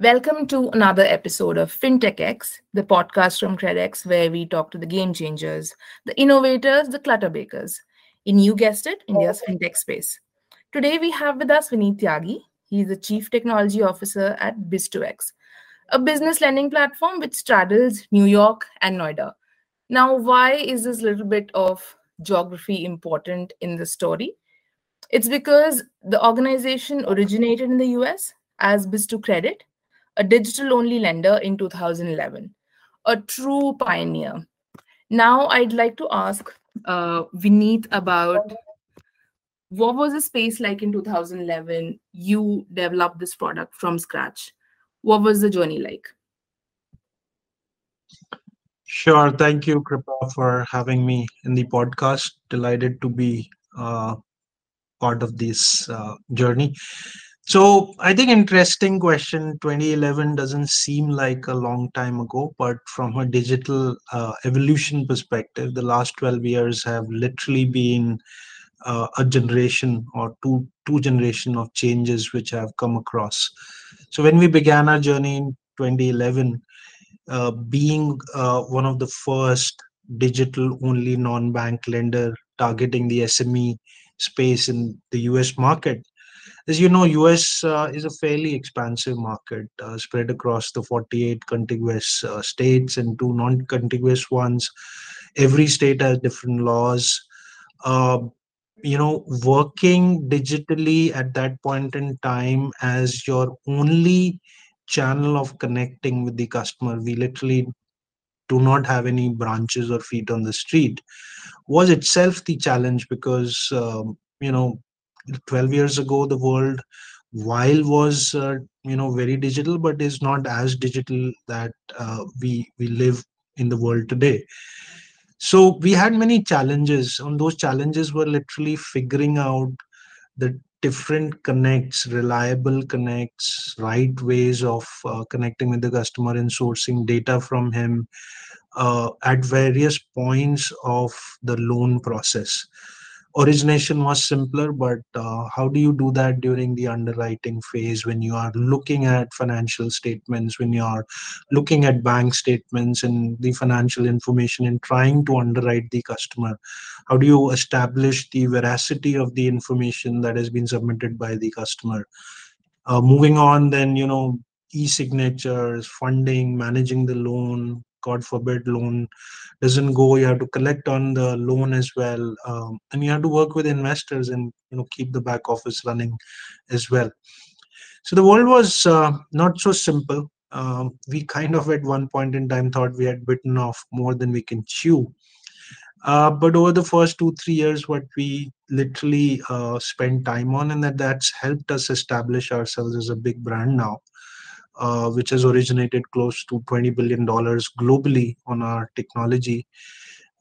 Welcome to another episode of FinTechX, the podcast from CredX, where we talk to the game changers, the innovators, the clutter bakers in, you guessed it, India's FinTech space. Today we have with us Vineet Tyagi. He's the Chief Technology Officer at Biz2X, a business lending platform which straddles New York and Noida. Now, why is this little bit of geography important in the story? It's because the organization originated in the US as Biz2Credit, a digital-only lender in 2011, a true pioneer. Now, I'd like to ask Vineet about what was the space like in 2011? You developed this product from scratch. What was the journey like? Sure. Thank you, Kripa, for having me in the podcast. Delighted to be part of this journey. So I think interesting question. 2011 doesn't seem like a long time ago, but from a digital evolution perspective, the last 12 years have literally been a generation or two generation of changes which I've come across. So when we began our journey in 2011, being one of the first digital-only non-bank lender targeting the SME space in the US market. As you know, US is a fairly expansive market spread across the 48 contiguous states and two non-contiguous ones. Every state has different laws. Working digitally at that point in time as your only channel of connecting with the customer, we literally do not have any branches or feet on the street, was itself the challenge because, 12 years ago, the world, while was, very digital, but is not as digital that we live in the world today. So we had many challenges, and those challenges were literally figuring out the different connects, reliable connects, right ways of connecting with the customer and sourcing data from him at various points of the loan process. Origination was simpler, but how do you do that during the underwriting phase when you are looking at financial statements, when you are looking at bank statements and the financial information and trying to underwrite the customer? How do you establish the veracity of the information that has been submitted by the customer? Moving on then, e-signatures, funding, managing the loan, God forbid loan doesn't go, you have to collect on the loan as well. And you have to work with investors and keep the back office running as well. So the world was not so simple. We kind of at one point in time thought we had bitten off more than we can chew. But over the first 2-3 years, what we literally spent time on, and that's helped us establish ourselves as a big brand now. Which has originated close to $20 billion globally on our technology.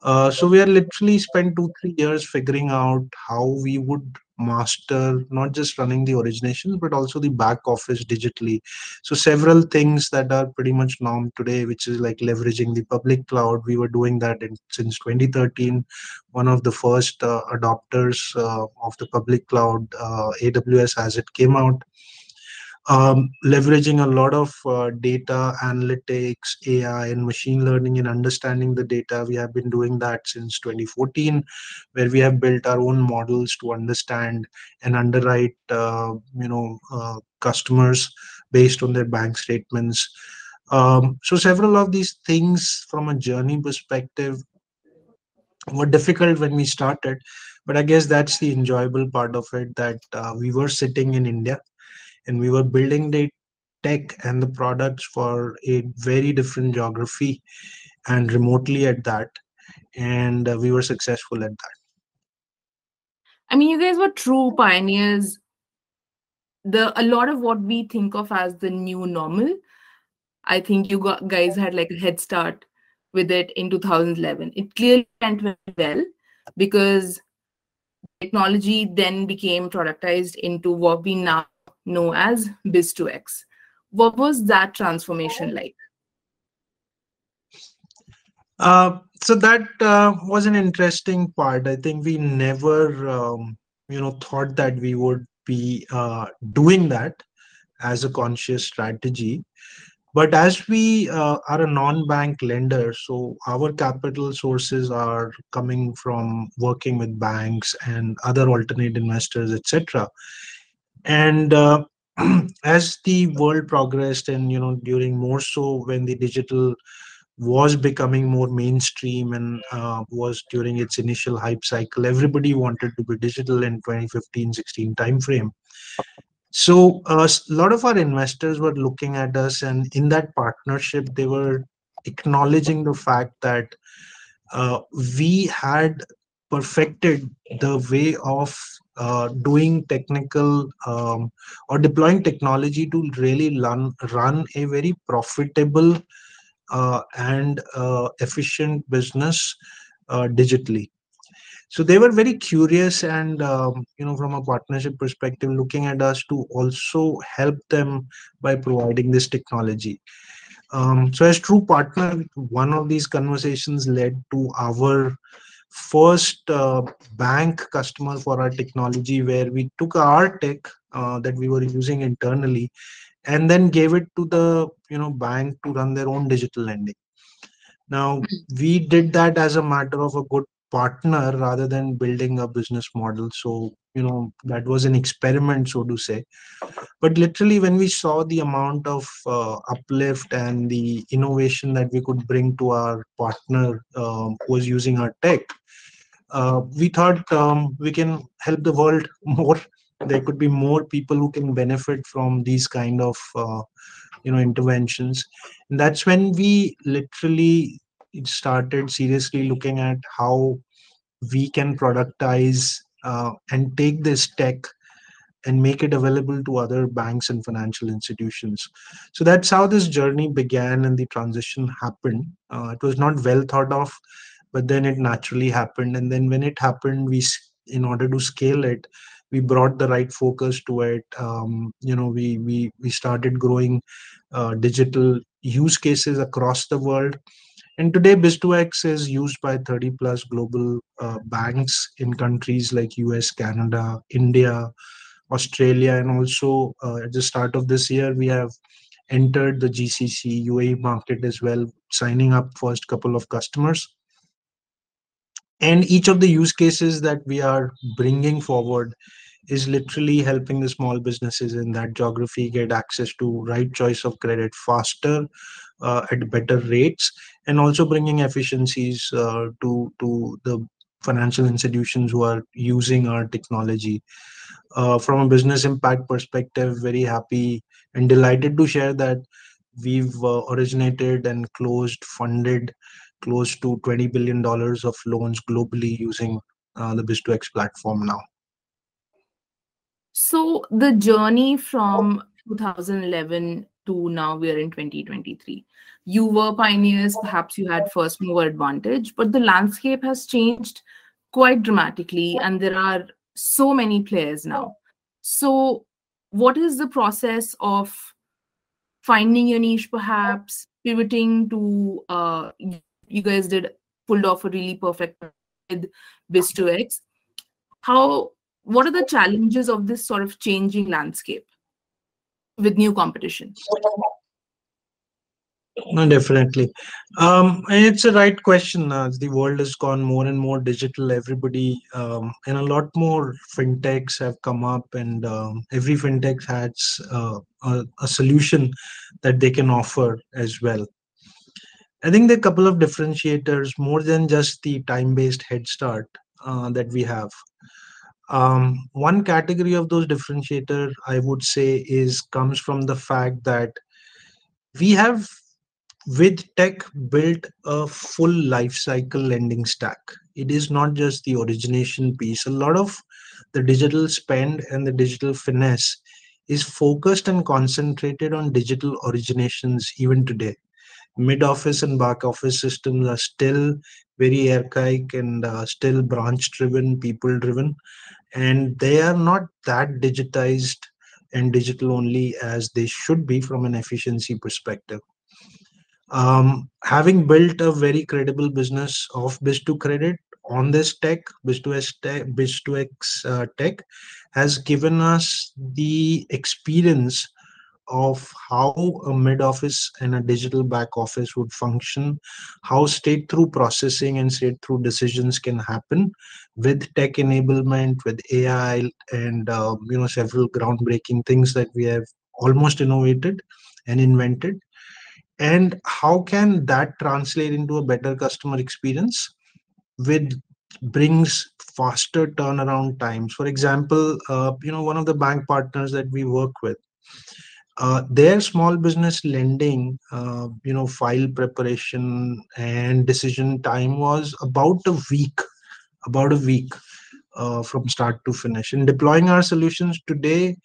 So we are literally spent 2-3 years figuring out how we would master not just running the originations, but also the back office digitally. So several things that are pretty much norm today, which is like leveraging the public cloud. We were doing that since 2013, one of the first adopters of the public cloud, AWS, as it came out. Leveraging a lot of data analytics, AI, and machine learning and understanding the data. We have been doing that since 2014, where we have built our own models to understand and underwrite, customers based on their bank statements. So several of these things from a journey perspective were difficult when we started, but I guess that's the enjoyable part of it, that we were sitting in India. And we were building the tech and the products for a very different geography and remotely at that. And we were successful at that. I mean, you guys were true pioneers. A lot of what we think of as the new normal, I think you guys had like a head start with it in 2011. It clearly went very well because technology then became productized into what we now know as Biz2X. What was that transformation like? So that was an interesting part. I think we never, thought that we would be doing that. as a conscious strategy. But as we are a non-bank lender, so our capital sources are coming from working with banks and other alternate investors, etc. And as the world progressed, and during more so when the digital was becoming more mainstream and was during its initial hype cycle, everybody wanted to be digital in 2015-16 timeframe. So a lot of our investors were looking at us, and in that partnership, they were acknowledging the fact that we had perfected the way of doing technical or deploying technology to really run a very profitable and efficient business digitally. So they were very curious, and from a partnership perspective, looking at us to also help them by providing this technology. So as true partner, one of these conversations led to our first bank customer for our technology, where we took our tech that we were using internally and then gave it to the bank to run their own digital lending. Now, we did that as a matter of a good partner rather than building a business model. So, that was an experiment, so to say. But literally, when we saw the amount of uplift and the innovation that we could bring to our partner who was using our tech, we thought we can help the world more. There could be more people who can benefit from these kind of, interventions. And that's when we literally started seriously looking at how we can productize and take this tech and make it available to other banks and financial institutions. So that's how this journey began and the transition happened. It was not well thought of, but then it naturally happened. And then when it happened, we, in order to scale it, we brought the right focus to it. We started growing digital use cases across the world. And today, Biz2X is used by 30+ global banks in countries like US, Canada, India, Australia, and also at the start of this year, we have entered the GCC UAE market as well, signing up first couple of customers. And each of the use cases that we are bringing forward is literally helping the small businesses in that geography get access to right choice of credit faster, at better rates, and also bringing efficiencies to the financial institutions who are using our technology. From a business impact perspective, very happy and delighted to share that we've originated and funded close to $20 billion of loans globally using the Biz2X platform now. So the journey from 2011 to now, we are in 2023. You were pioneers, perhaps you had first mover advantage, but the landscape has changed quite dramatically and there are so many players now. So what is the process of finding your niche, perhaps pivoting to, you guys pulled off a really perfect with Biz2X. What are the challenges of this sort of changing landscape with new competition? No, definitely. It's a right question. As the world has gone more and more digital, everybody and a lot more fintechs have come up, and every fintech has a solution that they can offer as well. I think there are a couple of differentiators more than just the time-based head start that we have. One category of those differentiator, I would say, comes from the fact that we have, with tech, built a full lifecycle lending stack. It is not just the origination piece. A lot of the digital spend and the digital finesse is focused and concentrated on digital originations even today. Mid-office and back-office systems are still very archaic and still branch-driven, people-driven, and they are not that digitized and digital-only as they should be from an efficiency perspective. Having built a very credible business of Biz2Credit on this tech, Biz2X tech has given us the experience of how a mid office and a digital back office would function, how state through processing and state through decisions can happen with tech enablement, with AI, and several groundbreaking things that we have almost innovated and invented, and how can that translate into a better customer experience, with brings faster turnaround times. For example, one of the bank partners that we work with, their small business lending, file preparation and decision time was about a week from start to finish. And deploying our solutions today,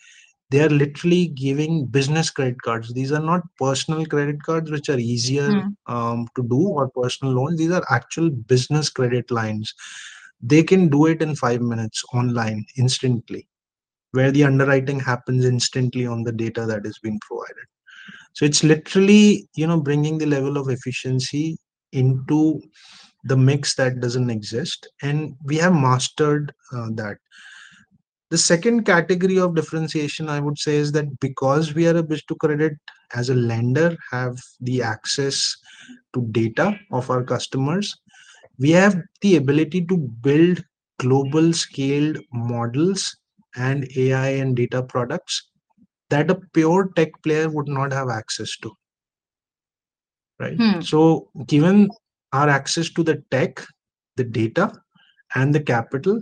they are literally giving business credit cards. These are not personal credit cards, which are easier to do, or personal loans. These are actual business credit lines. They can do it in 5 minutes online instantly, where the underwriting happens instantly on the data that is being provided. So it's literally, bringing the level of efficiency into the mix that doesn't exist. And we have mastered that. The second category of differentiation, I would say, is that because we are a Biz2Credit as a lender, have the access to data of our customers, we have the ability to build global scaled models and AI and data products that a pure tech player would not have access to, right? So given our access to the tech, the data, and the capital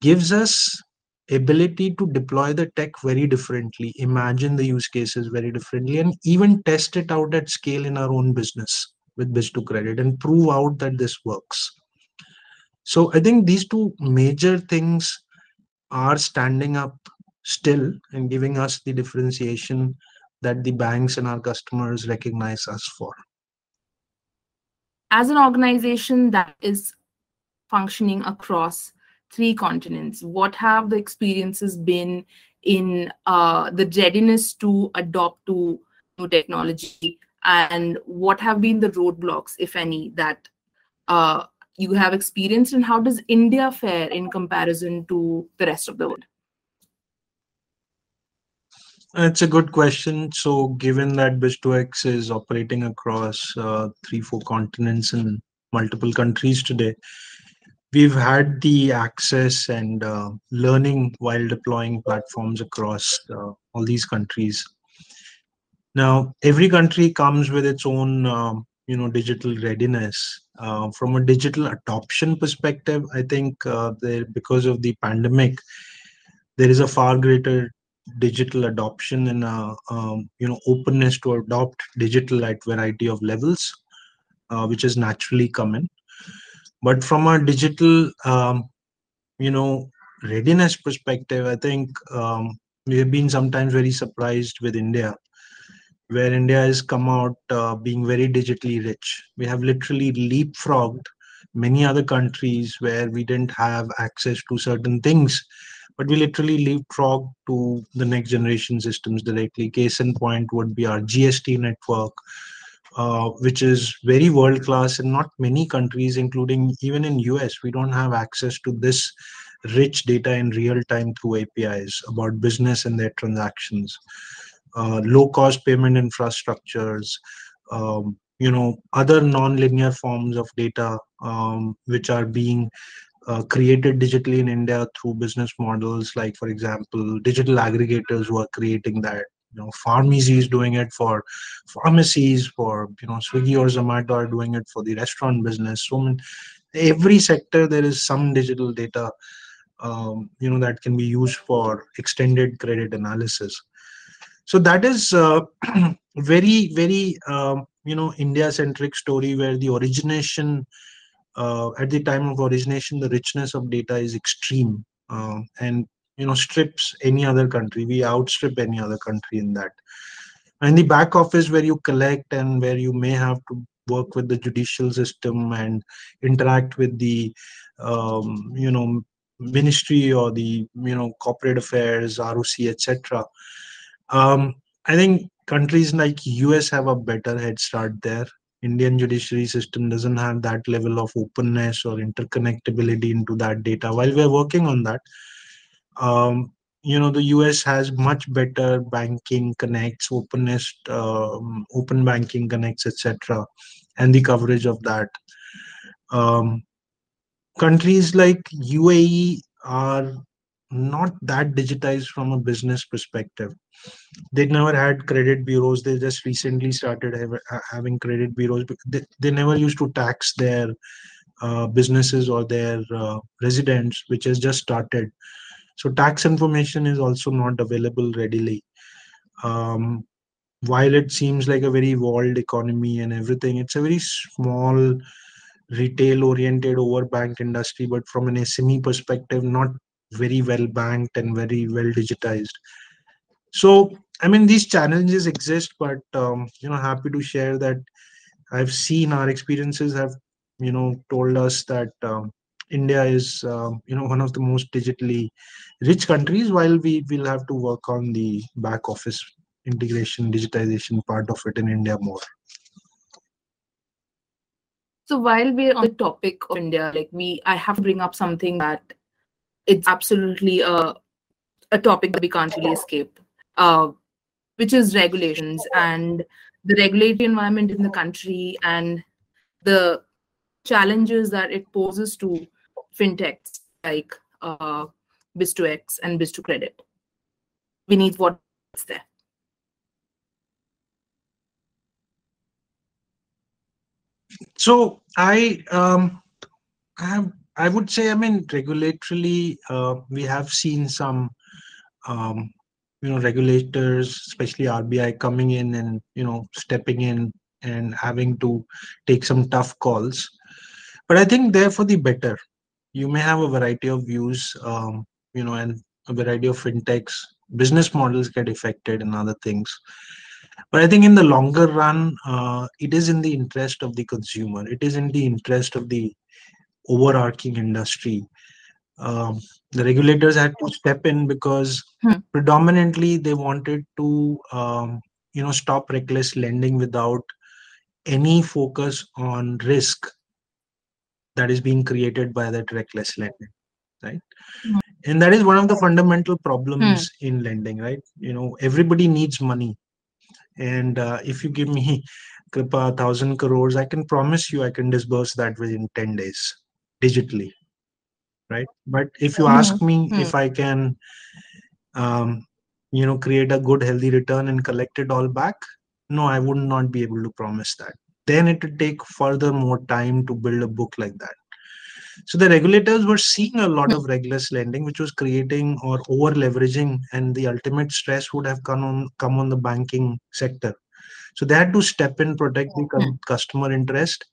gives us ability to deploy the tech very differently, imagine the use cases very differently, and even test it out at scale in our own business with Biz2Credit and prove out that this works. So I think these two major things are standing up still and giving us the differentiation that the banks and our customers recognize us for. As an organization that is functioning across 3 continents, what have the experiences been in the readiness to adopt to new technology, and what have been the roadblocks, if any, that you have experienced, and how does India fare in comparison to the rest of the world? It's a good question. So given that Biz2X is operating across 3-4 continents and multiple countries today, we've had the access and learning while deploying platforms across all these countries. Now, every country comes with its own, digital readiness. From a digital adoption perspective, I think because of the pandemic, there is a far greater digital adoption and openness to adopt digital at variety of levels, which has naturally come in. But from a digital, readiness perspective, I think we have been sometimes very surprised with India, where India has come out being very digitally rich. We have literally leapfrogged many other countries where we didn't have access to certain things, but we literally leapfrogged to the next generation systems directly. Case in point would be our GST network, which is very world-class, and not many countries, including even in US, we don't have access to this rich data in real time through APIs about business and their transactions, low-cost payment infrastructures, other non-linear forms of data which are being created digitally in India through business models, like, for example, digital aggregators who are creating that. PharmEasy is doing it for pharmacies, for Swiggy or Zomato are doing it for the restaurant business. So in every sector there is some digital data that can be used for extended credit analysis. So that is very, very India-centric story, where the origination at the time of origination, the richness of data is extreme and strips any other country. We outstrip any other country in that. And the back office, where you collect and where you may have to work with the judicial system and interact with the ministry or the corporate affairs, ROC, etc. I think countries like US have a better head start there. Indian judiciary system doesn't have that level of openness or interconnectability into that data. While we're working on that, you know, the US has much better banking connects, openness, open banking connects, etc., and the coverage of that. Countries like UAE are not that digitized from a business perspective. They never had credit bureaus. They just recently started having credit bureaus. They never used to tax their businesses or their residents, which has just started. So tax information is also not available readily. While it seems like a very evolved economy and everything, it's a very small retail-oriented, overbanked industry, but from an SME perspective, not very well banked and very well digitized. So, I mean, these challenges exist, but, you know, happy to share that I've seen our experiences have, you know, told us that India is, you know, one of the most digitally rich countries, while we will have to work on the back office integration, digitization part of it in India more. So while we're on the topic of India, like I have to bring up something that it's absolutely a topic that we can't really escape, which is regulations and the regulatory environment in the country and the challenges that it poses to fintechs like Biz2X and Biz2Credit. We need what's there. So I would say, I mean, regulatorily, we have seen some, you know, regulators, especially RBI, coming in and, you know, stepping in and having to take some tough calls. But I think they're for the better. You may have a variety of views, you know, and a variety of fintechs, business models get affected and other things. But I think in the longer run, it is in the interest of the consumer. It is in the interest of the overarching industry. The regulators had to step in because predominantly they wanted to, you know, stop reckless lending without any focus on risk that is being created by that reckless lending, right? And that is one of the fundamental problems in lending, right? You know, everybody needs money. And if you give me, Kripa, 1,000 crores, I can promise you I can disburse that within 10 days digitally, right? But if you ask me if I can, you know, create a good, healthy return and collect it all back, no, I would not be able to promise that. Then it would take further more time to build a book like that. So the regulators were seeing a lot of reckless lending, which was creating or over leveraging, and the ultimate stress would have come on the banking sector. So they had to step in, protect the customer interest,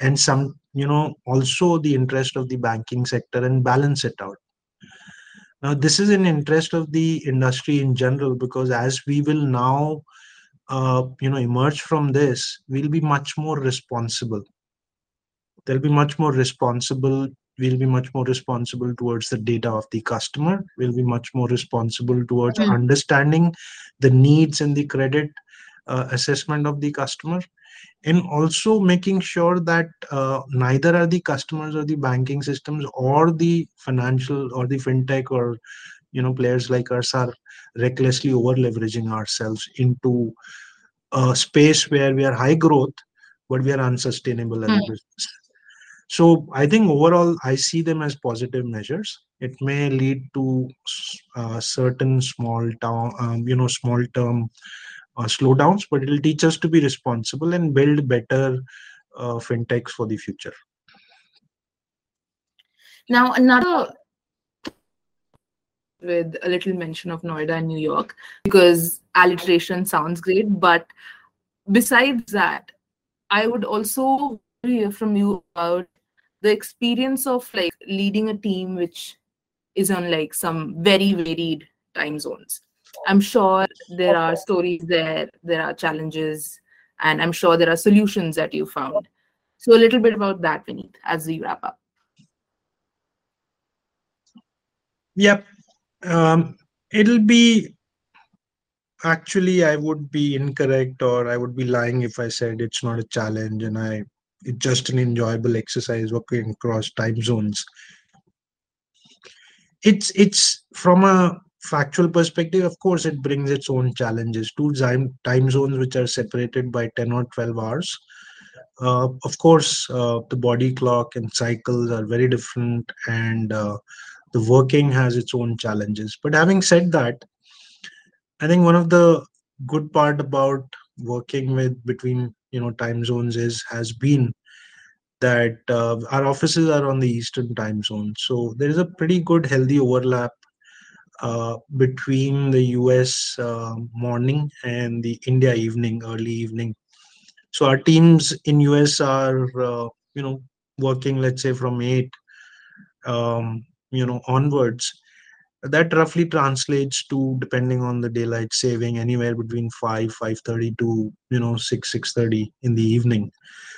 and some, you know, also the interest of the banking sector, and balance it out. Now, this is in interest of the industry in general, because as we will now, you know, emerge from this, we'll be much more responsible. We'll be much more responsible towards the data of the customer. We'll be much more responsible towards understanding the needs and the credit assessment of the customer, and also making sure that neither are the customers or the banking systems or the financial or the fintech or, you know, players like us are recklessly over leveraging ourselves into a space where we are high growth, but we are unsustainable as a business. So I think overall, I see them as positive measures. It may lead to certain small-term slowdowns, but it'll teach us to be responsible and build better fintechs for the future. Now, another with a little mention of Noida and New York, because alliteration sounds great, but besides that, I would also hear from you about the experience of like leading a team which is on like some very varied time zones. I'm sure there are stories there, there are challenges, and I'm sure there are solutions that you found. So a little bit about that, Vineet, as we wrap up. Yep. It'll be, actually, I would be incorrect or I would be lying if I said it's not a challenge and it's just an enjoyable exercise working across time zones. It's from a factual perspective, of course, it brings its own challenges. Two time zones which are separated by 10 or 12 hours. Of course, the body clock and cycles are very different, and the working has its own challenges. But having said that, I think one of the good part about working with between time zones has been that our offices are on the Eastern time zone, so there is a pretty good healthy overlap between the US morning and the India evening, early evening. So our teams in US are working, let's say, from 8 onwards. That roughly translates to, depending on the daylight saving, anywhere between 5:30 to 6:30 in the evening.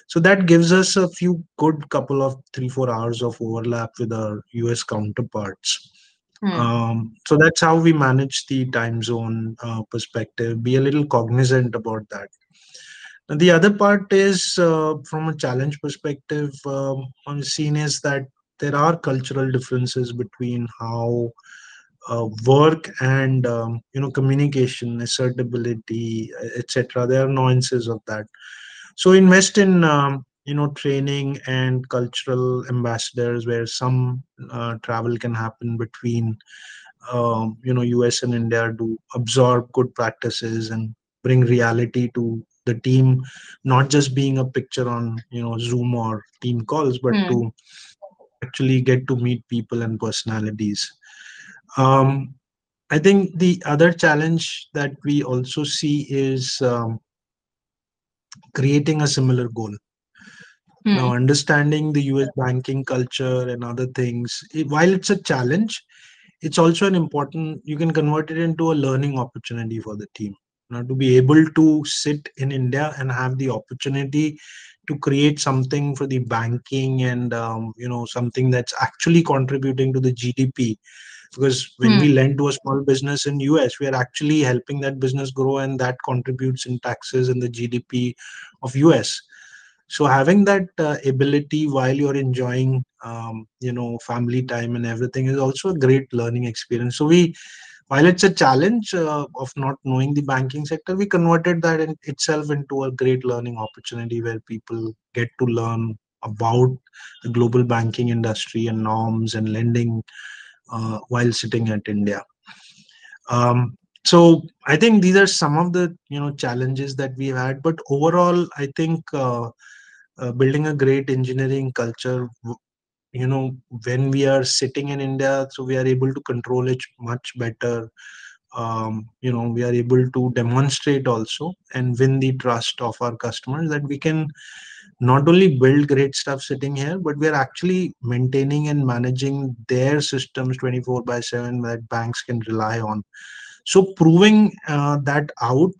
So that gives us a few good couple of 3-4 hours of overlap with our US counterparts. So that's how we manage the time zone perspective. Be a little cognizant about that. And the other part is, from a challenge perspective, I'm seeing is that there are cultural differences between how work and communication, assertability, etc. There are nuances of that. So invest in training and cultural ambassadors, where some travel can happen between US and India to absorb good practices and bring reality to the team, not just being a picture on Zoom or team calls, but to actually get to meet people and personalities. I think the other challenge that we also see is creating a similar goal. Now, understanding the US banking culture and other things, while it's a challenge, it's also an important, you can convert it into a learning opportunity for the team. Now, to be able to sit in India and have the opportunity to create something for the banking and, something that's actually contributing to the GDP. Because when we lend to a small business in US, we are actually helping that business grow, and that contributes in taxes and the GDP of US. So having that ability while you're enjoying, family time and everything is also a great learning experience. So while it's a challenge of not knowing the banking sector, we converted that in itself into a great learning opportunity where people get to learn about the global banking industry and norms and lending while sitting at India. So I think these are some of the challenges that we've had. But overall, I think building a great engineering culture, when we are sitting in India, so we are able to control it much better. We are able to demonstrate also and win the trust of our customers that we can not only build great stuff sitting here, but we are actually maintaining and managing their systems 24/7 that banks can rely on. So proving that out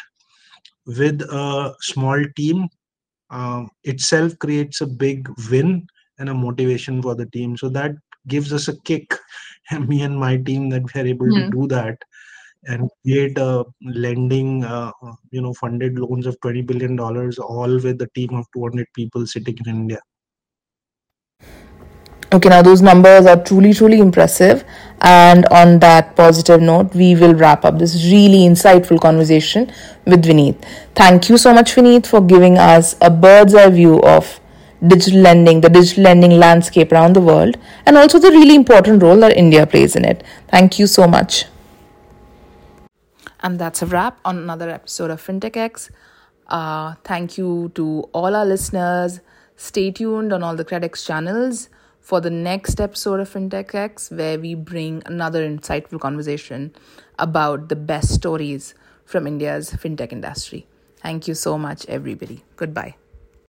with a small team itself creates a big win and a motivation for the team. So that gives us a kick, me and my team, that we are able to do that and create a lending, funded loans of $20 billion, all with a team of 200 people sitting in India. Okay, now those numbers are truly, truly impressive. And on that positive note, we will wrap up this really insightful conversation with Vineet. Thank you so much, Vineet, for giving us a bird's eye view of digital lending, the digital lending landscape around the world, and also the really important role that India plays in it. Thank you so much. And that's a wrap on another episode of FinTechX. Thank you to all our listeners. Stay tuned on all the CredX channels for the next episode of FinTechX, where we bring another insightful conversation about the best stories from India's fintech industry. Thank you so much, everybody. Goodbye.